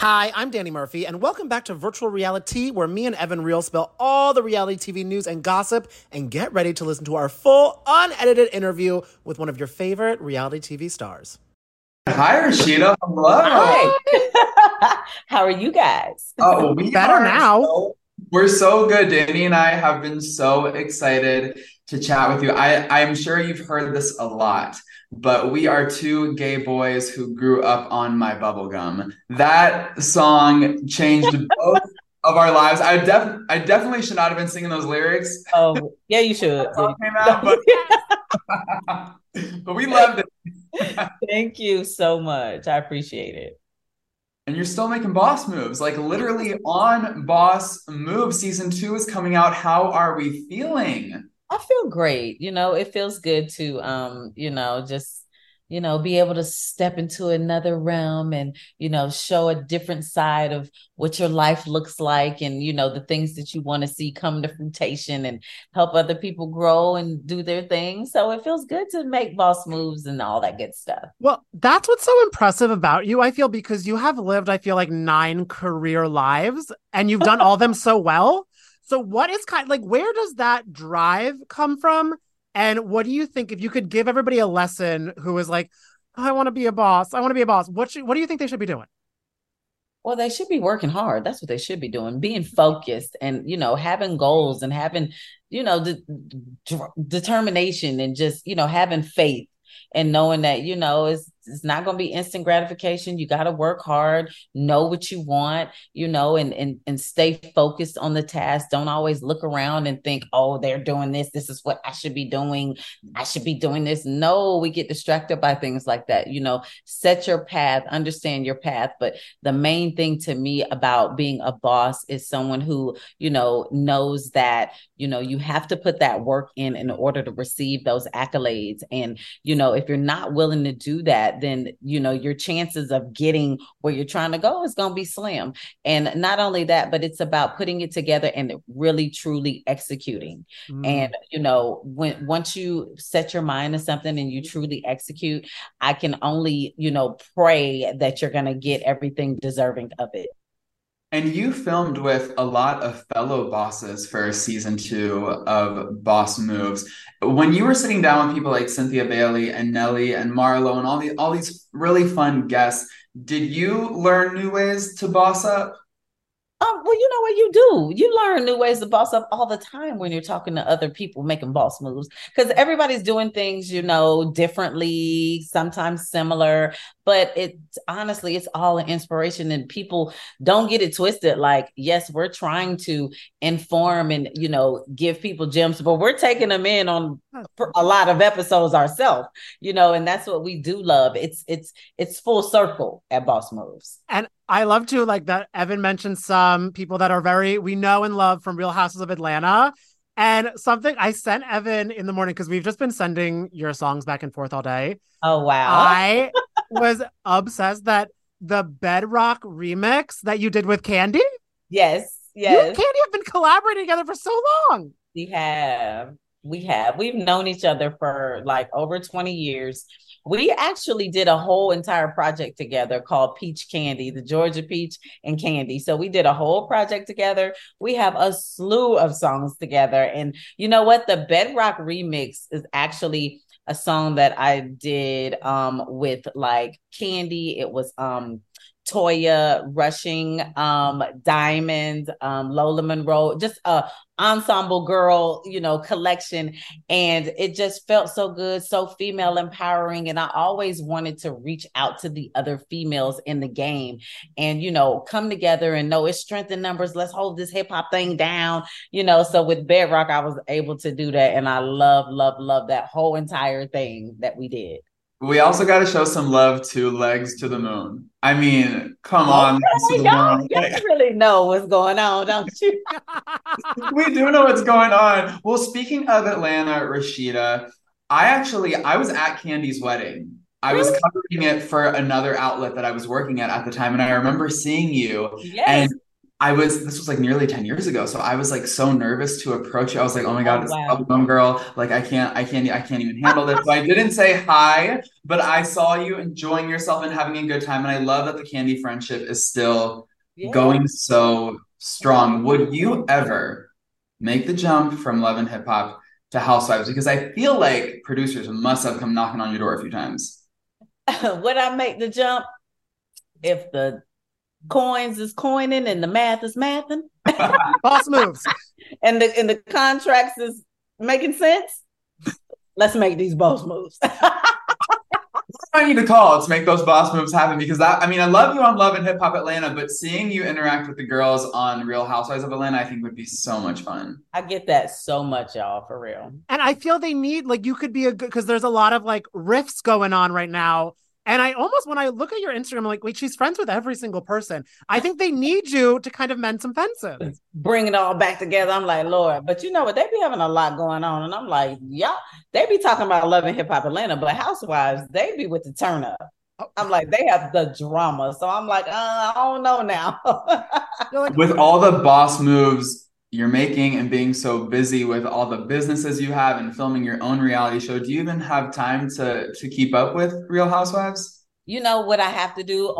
Hi, I'm Danny Murphy, and welcome back to Virtual Reality, where me and Evan Real spell all the reality TV news and gossip, and get ready to listen to our full, unedited interview with one of your favorite reality TV stars. Hi, Rasheeda. Hello. Hi. How are you guys? Oh, we better now. We're so good. Danny and I have been so excited to chat with you. I'm sure you've heard this a lot. But we are two gay boys who grew up on My Bubblegum. That song changed both of our lives. I definitely should not have been singing those lyrics. Oh, yeah, you should. Came out, but we loved it. Thank you so much. I appreciate it. And you're still making boss moves, like literally on Boss Moves. Season 2 is coming out. How are we feeling? I feel great. You know, it feels good to, be able to step into another realm and, show a different side of what your life looks like and, the things that you want to see come to fruition and help other people grow and do their thing. So it feels good to make boss moves and all that good stuff. Well, that's what's so impressive about you, I feel, because you have lived, I feel like 9 career lives and you've done all of them so well. So what is where does that drive come from? And what do you think, if you could give everybody a lesson who is like, oh, I want to be a boss. What do you think they should be doing? Well, they should be working hard. That's what they should be doing. Being focused and, having goals and having, determination and just, having faith and knowing that, it's not going to be instant gratification. You got to work hard, know what you want, and stay focused on the task. Don't always look around and think, oh, they're doing this. This is what I should be doing. I should be doing this. No, we get distracted by things like that. Set your path, understand your path. But the main thing to me about being a boss is someone who, knows that, you have to put that work in order to receive those accolades. And, if you're not willing to do that, then, your chances of getting where you're trying to go is going to be slim. And not only that, but it's about putting it together and really, truly executing. Mm. And, once you set your mind to something and you truly execute, I can only, pray that you're going to get everything deserving of it. And you filmed with a lot of fellow bosses for season 2 of Boss Moves. When you were sitting down with people like Cynthia Bailey and Nelly and Marlo and all these really fun guests, did you learn new ways to boss up? Well, what you do? You learn new ways to boss up all the time when you're talking to other people making boss moves, because everybody's doing things, differently, sometimes similar, but it's all an inspiration, and people don't get it twisted. Like, yes, we're trying to inform and, give people gems, but we're taking them in on a lot of episodes ourselves, and that's what we do love. It's full circle at Boss Moves. And I love to that Evan mentioned some people that are we know and love from Real Houses of Atlanta. And something I sent Evan in the morning, because we've just been sending your songs back and forth all day. Oh, wow. I was obsessed that the Bedrock remix that you did with Candy. Yes. You and Candy have been collaborating together for so long. We have. We've known each other for over 20 years. We actually did a whole entire project together called Peach Candy, the Georgia Peach and Candy. So we did a whole project together. We have a slew of songs together. And you know what? The Bedrock remix is actually a song that I did with Candy. It was Toya, Rushing, Diamond, Lola Monroe, just a ensemble girl, collection. And it just felt so good, so female empowering. And I always wanted to reach out to the other females in the game and, come together and know it's strength in numbers. Let's hold this hip hop thing down, So with Bedrock, I was able to do that. And I love that whole entire thing that we did. We also got to show some love to Legs to the Moon. I mean, come on. You really know what's going on, don't you? We do know what's going on. Well, speaking of Atlanta, Rasheeda, I was at Candy's wedding. I was covering it for another outlet that I was working at the time. And I remember seeing you. Yes. And this was like nearly 10 years ago. So I was like so nervous to approach it. I was like, oh my God, it's a problem girl. Like I can't even handle this. So I didn't say hi, but I saw you enjoying yourself and having a good time. And I love that the Candy friendship is still going so strong. Would you ever make the jump from Love and Hip Hop to Housewives? Because I feel like producers must have come knocking on your door a few times. Would I make the jump? If the coins is coining and the math is mathing. Boss moves. And the contracts is making sense. Let's make these boss moves. I need to call to make those boss moves happen, because I love you on Love and Hip Hop Atlanta, but seeing you interact with the girls on Real Housewives of Atlanta, I think would be so much fun. I get that so much, y'all, for real. And I feel they need, like, you could be a good, because there's a lot of like rifts going on right now. And I almost, when I look at your Instagram, I'm like, wait, she's friends with every single person. I think they need you to kind of mend some fences. Bring it all back together. I'm like, Lord. But you know what? They be having a lot going on. And I'm like, yeah, they be talking about Love and Hip Hop Atlanta, but Housewives, they be with the turn up. I'm like, they have the drama. So I'm like, I don't know now. With all the boss moves you're making and being so busy with all the businesses you have and filming your own reality show, do you even have time to keep up with Real Housewives? You know what I have to do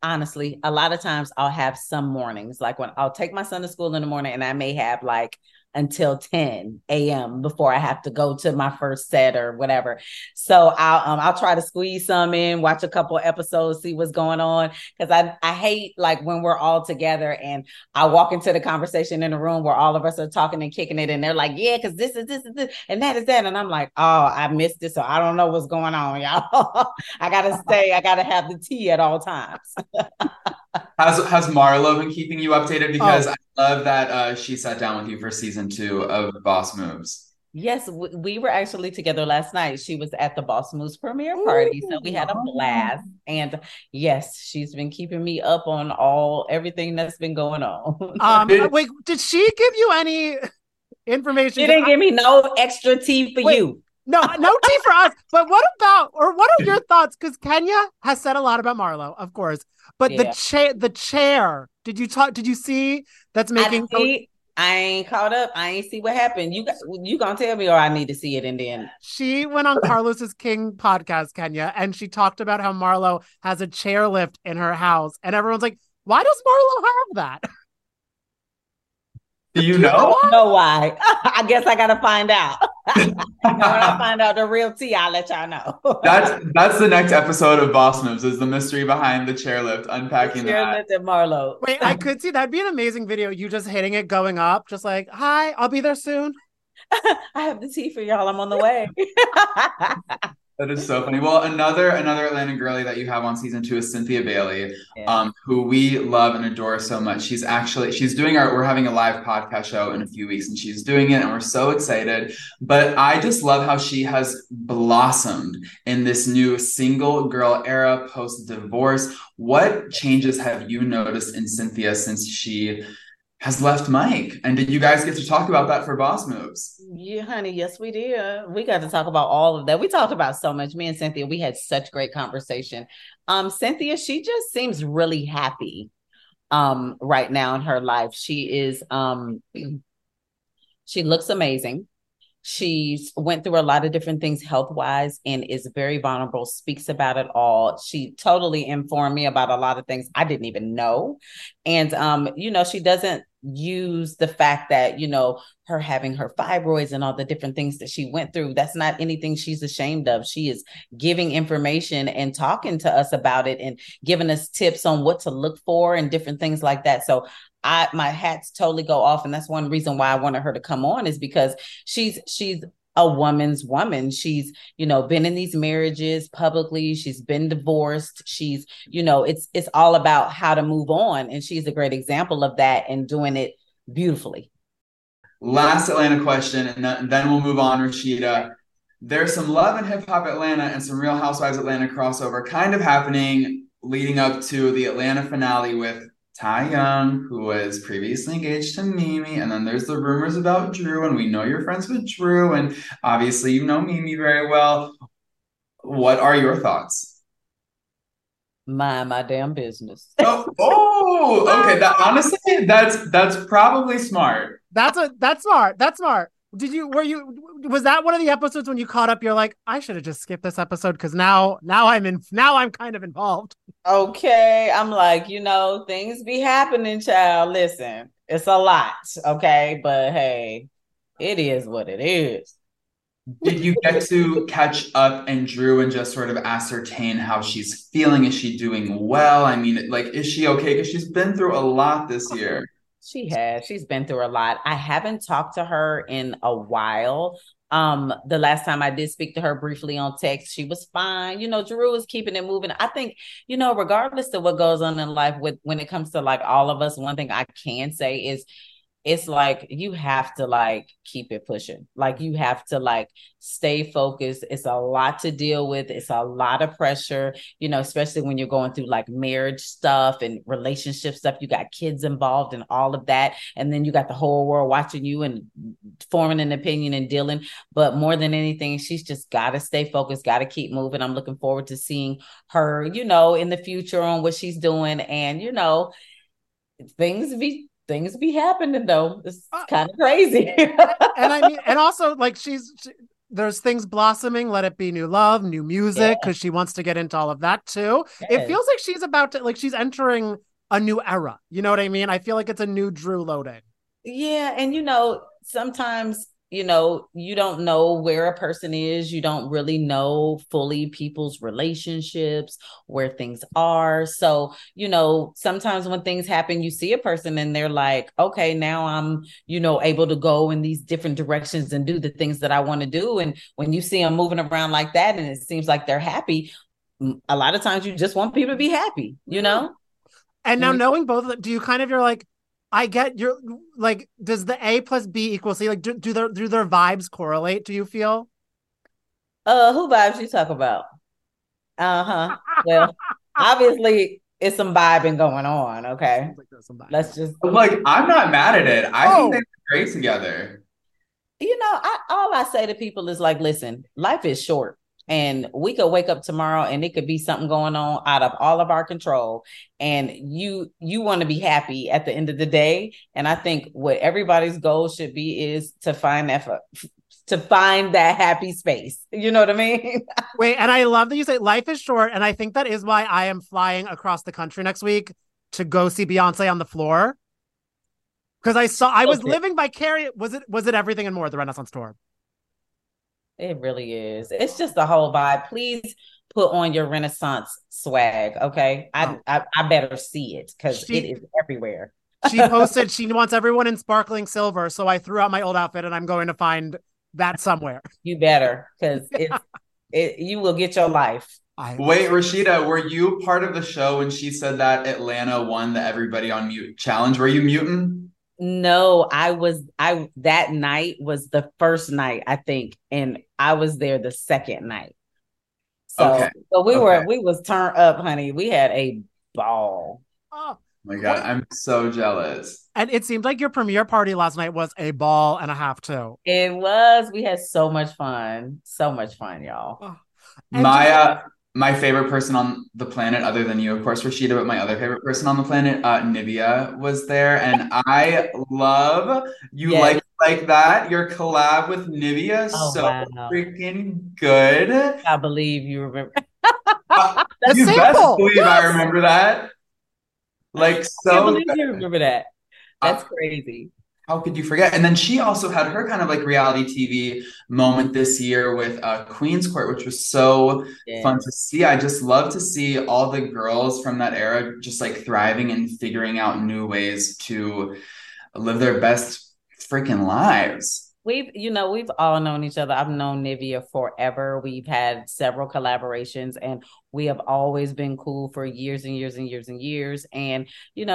honestly, a lot of times I'll have some mornings, like when I'll take my son to school in the morning and I may have like until 10 a.m. before I have to go to my first set or whatever. So I'll try to squeeze some in, watch a couple episodes, see what's going on. Because I hate like when we're all together and I walk into the conversation in the room where all of us are talking and kicking it and they're like, yeah, because this is this and that is that. And I'm like, oh, I missed this. So I don't know what's going on, y'all. I gotta have the tea at all times. Has Marlo been keeping you updated? Because I love that she sat down with you for season 2 of Boss Moves. Yes, we were actually together last night. She was at the Boss Moves premiere party, so we had a blast. And yes, she's been keeping me up on everything that's been going on. Wait, did she give you any information? She didn't give me no extra tea for you. No tea for us. But what are your thoughts? Because Kenya has said a lot about Marlo, of course. But the chair, did you talk? Did you see that's making? I ain't caught up. I ain't see what happened. You gonna tell me, or I need to see it. And then she went on Carlos's King podcast, Kenya, and she talked about how Marlo has a chairlift in her house, and everyone's like, "Why does Marlo have that?" Do you know? I don't know why. I guess I gotta find out. When I find out the real tea, I'll let y'all know. That's the next episode of Boss Moves, is the mystery behind the chairlift, unpacking the chairlift and Marlo. Wait, I could see that'd be an amazing video. You just hitting it, going up, just like, hi, I'll be there soon. I have the tea for y'all. I'm on the way. That is so funny. Well, another Atlanta girlie that you have on season 2 is Cynthia Bailey, who we love and adore so much. We're having a live podcast show in a few weeks, and she's doing it, and we're so excited. But I just love how she has blossomed in this new single girl era post-divorce. What changes have you noticed in Cynthia since she has left Mike? And did you guys get to talk about that for Boss Moves? Yeah, honey. Yes, we did. We got to talk about all of that. We talked about so much. Me and Cynthia, we had such great conversation. Cynthia, she just seems really happy right now in her life. She is, she looks amazing. She's went through a lot of different things health-wise and is very vulnerable, speaks about it all. She totally informed me about a lot of things I didn't even know. And, she doesn't use the fact that, her having her fibroids and all the different things that she went through. That's not anything she's ashamed of. She is giving information and talking to us about it and giving us tips on what to look for and different things like that. So my hats totally go off. And that's one reason why I wanted her to come on, is because she's a woman's woman. She's, been in these marriages publicly. She's been divorced. She's, it's all about how to move on. And she's a great example of that and doing it beautifully. Last Atlanta question, and then we'll move on, Rasheeda. There's some Love and Hip Hop Atlanta and some Real Housewives Atlanta crossover kind of happening leading up to the Atlanta finale with Ty Young, who was previously engaged to Mimi, and then there's the rumors about Drew, and we know you're friends with Drew, and obviously you know Mimi very well. What are your thoughts? Mind my damn business. Oh, okay. That, honestly, that's probably smart. That's smart. Was that one of the episodes when you caught up? You're like, I should have just skipped this episode because now I'm kind of involved. Okay, I'm like, things be happening, child. Listen, it's a lot, okay, but hey, it is what it is. Did you get to catch up and Drew and just sort of ascertain how she's feeling? Is she doing well? I mean, like, is she okay? Because she's been through a lot this year. She has. She's been through a lot. I haven't talked to her in a while. The last time I did speak to her briefly on text, she was fine. Drew is keeping it moving. I think, regardless of what goes on in life when it comes to like all of us, one thing I can say is, it's like you have to like keep it pushing. Like you have to like stay focused. It's a lot to deal with. It's a lot of pressure, especially when you're going through like marriage stuff and relationship stuff. You got kids involved and all of that. And then you got the whole world watching you and forming an opinion and dealing. But more than anything, she's just got to stay focused, got to keep moving. I'm looking forward to seeing her, in the future on what she's doing. And, things be happening though. It's kind of crazy. And I mean, and also like there's things blossoming. Let it be new love, new music, because she wants to get into all of that too. Yes. It feels like she's about to she's entering a new era. You know what I mean? I feel like it's a new Drew loading. Yeah, and sometimes you don't know where a person is. You don't really know fully people's relationships, where things are. So, sometimes when things happen, you see a person and they're like, okay, now I'm, able to go in these different directions and do the things that I want to do. And when you see them moving around like that, and it seems like they're happy, a lot of times you just want people to be happy, Mm-hmm. And now knowing both, do you kind of, you're like, I get your, like, does the A plus B equal C? Like, do their vibes correlate? Do you feel? Who vibes you talk about? Uh-huh. Well, obviously it's some vibing going on. Okay. Let's just. I'm not mad at it. I think they're great together. All I say to people is like, listen, life is short. And we could wake up tomorrow and it could be something going on out of all of our control. And you want to be happy at the end of the day. And I think what everybody's goal should be is to find that happy space. You know what I mean? Wait, and I love that you say life is short. And I think that is why I am flying across the country next week to go see Beyonce on the floor. Because I was living vicariously. Was it Everything and More, the Renaissance tour? It really is. It's just the whole vibe. Please put on your Renaissance swag, okay? I better see it because it is everywhere. She posted she wants everyone in sparkling silver, so I threw out my old outfit and I'm going to find that somewhere. You better, because you will get your life. Wait, Rasheeda, were you part of the show when she said that Atlanta won the Everybody on Mute challenge? Were you muting? No, I was that night was the first night, I think. And I was there the second night. So, okay. So we was turned up, honey. We had a ball. Oh my God. I'm so jealous. And it seemed like your premiere party last night was a ball and a half too. It was. We had so much fun. So much fun, y'all. Oh. My favorite person on the planet, other than you, of course, Rasheeda, but my other favorite person on the planet, Nivea, was there. And I love you like that. Your collab with Nivea, freaking good. I believe you remember. You best believe I remember that. Like, so I can't believe you remember that. That's crazy. How could you forget? And then she also had her kind of like reality TV moment this year with Queen's Court, which was so fun to see. I just love to see all the girls from that era just like thriving and figuring out new ways to live their best freaking lives. We've all known each other. I've known Nivea forever. We've had several collaborations and we have always been cool for years and years and years and years. And,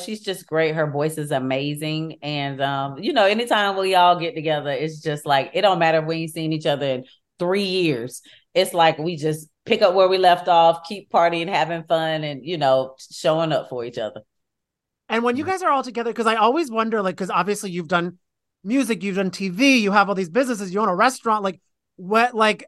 she's just great. Her voice is amazing. And, anytime we all get together, it's just like, it don't matter if we ain't seen each other in 3 years. It's like, we just pick up where we left off, keep partying, having fun and, showing up for each other. And when you guys are all together, because I always wonder, like, because obviously you've done music, you've done TV, you have all these businesses, you own a restaurant, like, what, like,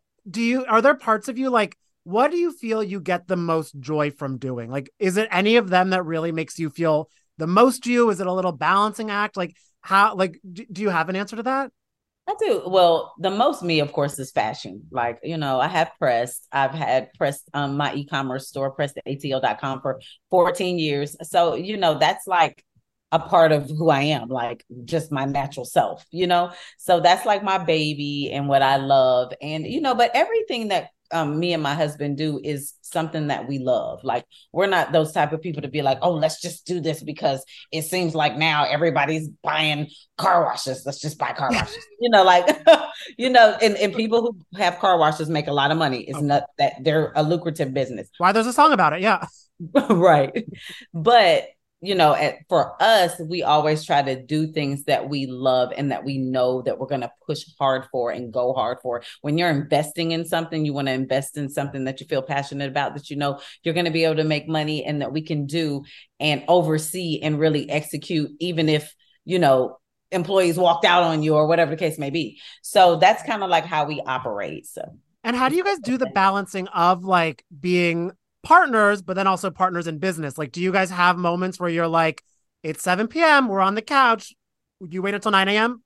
are there parts of you, like, what do you feel you get the most joy from doing? Like, is it any of them that really makes you feel the most you? Is it a little balancing act? Like, how, like, do you have an answer to that? I do. Well, the most me, of course, is fashion. Like, you know, I have Pressed. I've had Pressed, my e-commerce store, pressedatl.com, for 14 years. So, you know, that's like a part of who I am, like just my natural self, you know? So that's like my baby and what I love. And, you know, but everything that me and my husband do is something that we love. Like, we're not those type of people to be like, oh, let's just do this because it seems like now everybody's buying car washes. Let's just buy car washes. You know, like, you know, and people who have car washes make a lot of money. It's not that they're a lucrative business. Why there's a song about it. Yeah. Right. But, you know, for us, we always try to do things that we love and that we know that we're going to push hard for and go hard for. When you're investing in something, you want to invest in something that you feel passionate about, that you know you're going to be able to make money and that we can do and oversee and really execute, even if, you know, employees walked out on you or whatever the case may be. So that's kind of like how we operate. So, and how do you guys do the balancing of like being partners, but then also partners in business? Like, do you guys have moments where you're like, it's 7 p.m., we're on the couch, you wait until 9 a.m.?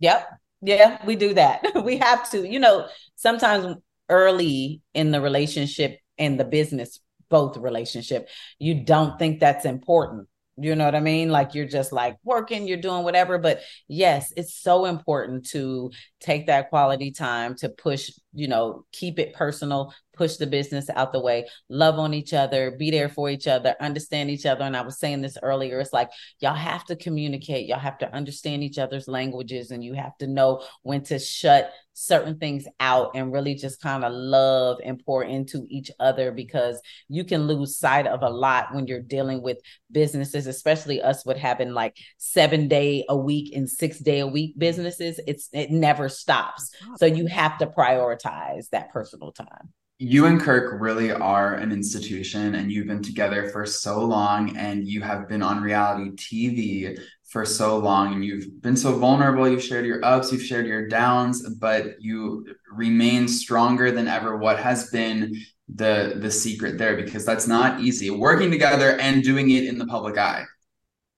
Yep. Yeah, we do that. We have to, you know, sometimes early in the relationship and the business, both relationship, you don't think that's important. You know what I mean? Like, you're just like working, you're doing whatever. But yes, it's so important to take that quality time to push, you know, keep it personal, push the business out the way, love on each other, be there for each other, understand each other. And I was saying this earlier, it's like, y'all have to communicate. Y'all have to understand each other's languages, and you have to know when to shut certain things out and really just kind of love and pour into each other, because you can lose sight of a lot when you're dealing with businesses, especially us with having like 7-day-a-week and 6-day-a-week businesses. It never stops. So you have to prioritize that personal time. You and Kirk really are an institution, and you've been together for so long, and you have been on reality TV for so long, and you've been so vulnerable. You've shared your ups, you've shared your downs, but you remain stronger than ever. What has been the secret there? Because that's not easy, working together and doing it in the public eye.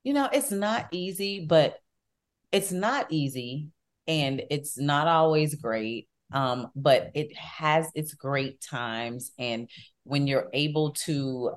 You know, it's not easy, but it's not easy, and it's not always great. But it has its great times. And when you're able to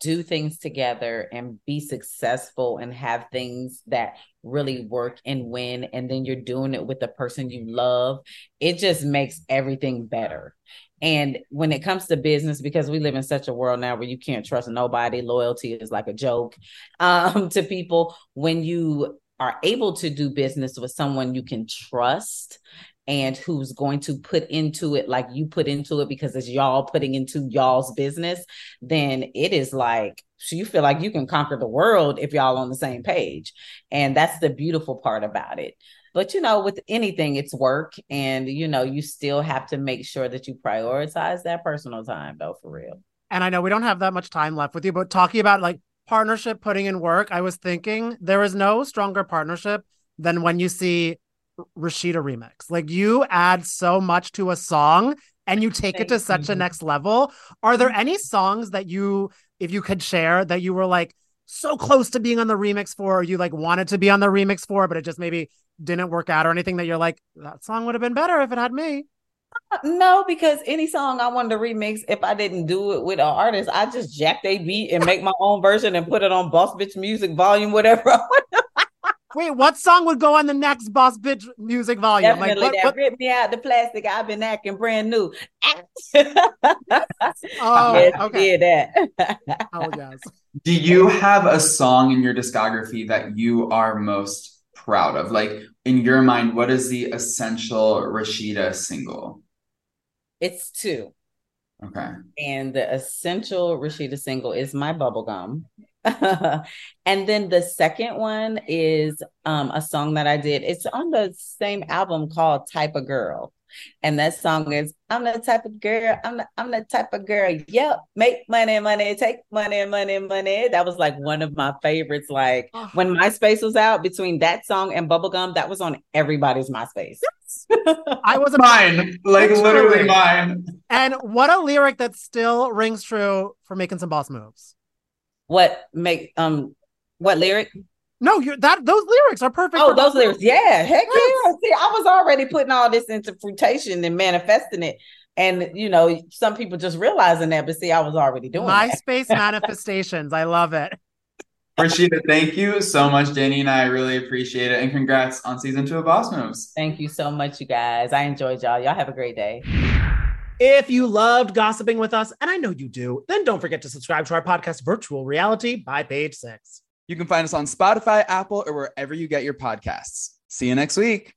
do things together and be successful and have things that really work and win, and then you're doing it with the person you love, it just makes everything better. And when it comes to business, because we live in such a world now where you can't trust nobody, loyalty is like a joke, to people. When you are able to do business with someone you can trust and who's going to put into it like you put into it, because it's y'all putting into y'all's business, then it is like, so you feel like you can conquer the world if y'all on the same page. And that's the beautiful part about it. But, you know, with anything, it's work. And, you know, you still have to make sure that you prioritize that personal time, though, for real. And I know we don't have that much time left with you, but talking about like partnership, putting in work, I was thinking there is no stronger partnership than when you see Rasheeda remix. Like, you add so much to a song and you take it to such a next level. Are there any songs that you, if you could share, that you were like so close to being on the remix for, or you like wanted to be on the remix for, but it just maybe didn't work out, or anything that you're like, that song would have been better if it had me? No, because any song I wanted to remix, if I didn't do it with an artist, I just jack they beat and make my own version and put it on Boss Bitch Music Volume, whatever I want to. Wait, what song would go on the next Boss Bitch Music Volume? Definitely, like, what? Rip me out the plastic. I've been acting brand new. Okay. That. Oh, yes. Do you have a song in your discography that you are most proud of? Like, in your mind, what is the essential Rasheeda single? It's 2. Okay. And the essential Rasheeda single is my Bubblegum. And then the second one is a song that I did. It's on the same album called Type of Girl. And that song is, I'm the type of girl, I'm the type of girl, yep, make money, money, take money, money, money. That was like one of my favorites. Like when MySpace was out, between that song and Bubblegum, that was on everybody's MySpace. I was mine, like literally mine. And what a lyric that still rings true for making some boss moves. What lyric? No, those lyrics are perfect. Oh, those lyrics. Yeah. Heck yeah. See, I was already putting all this into fruition and manifesting it. And, you know, some people just realizing that, but see, I was already doing MySpace manifestations. I love it. Rasheeda, thank you so much. Danny and I really appreciate it. And congrats on season 2 of Boss Moves. Thank you so much, you guys. I enjoyed y'all. Y'all have a great day. If you loved gossiping with us, and I know you do, then don't forget to subscribe to our podcast, Virtual Reality by Page 6. You can find us on Spotify, Apple, or wherever you get your podcasts. See you next week.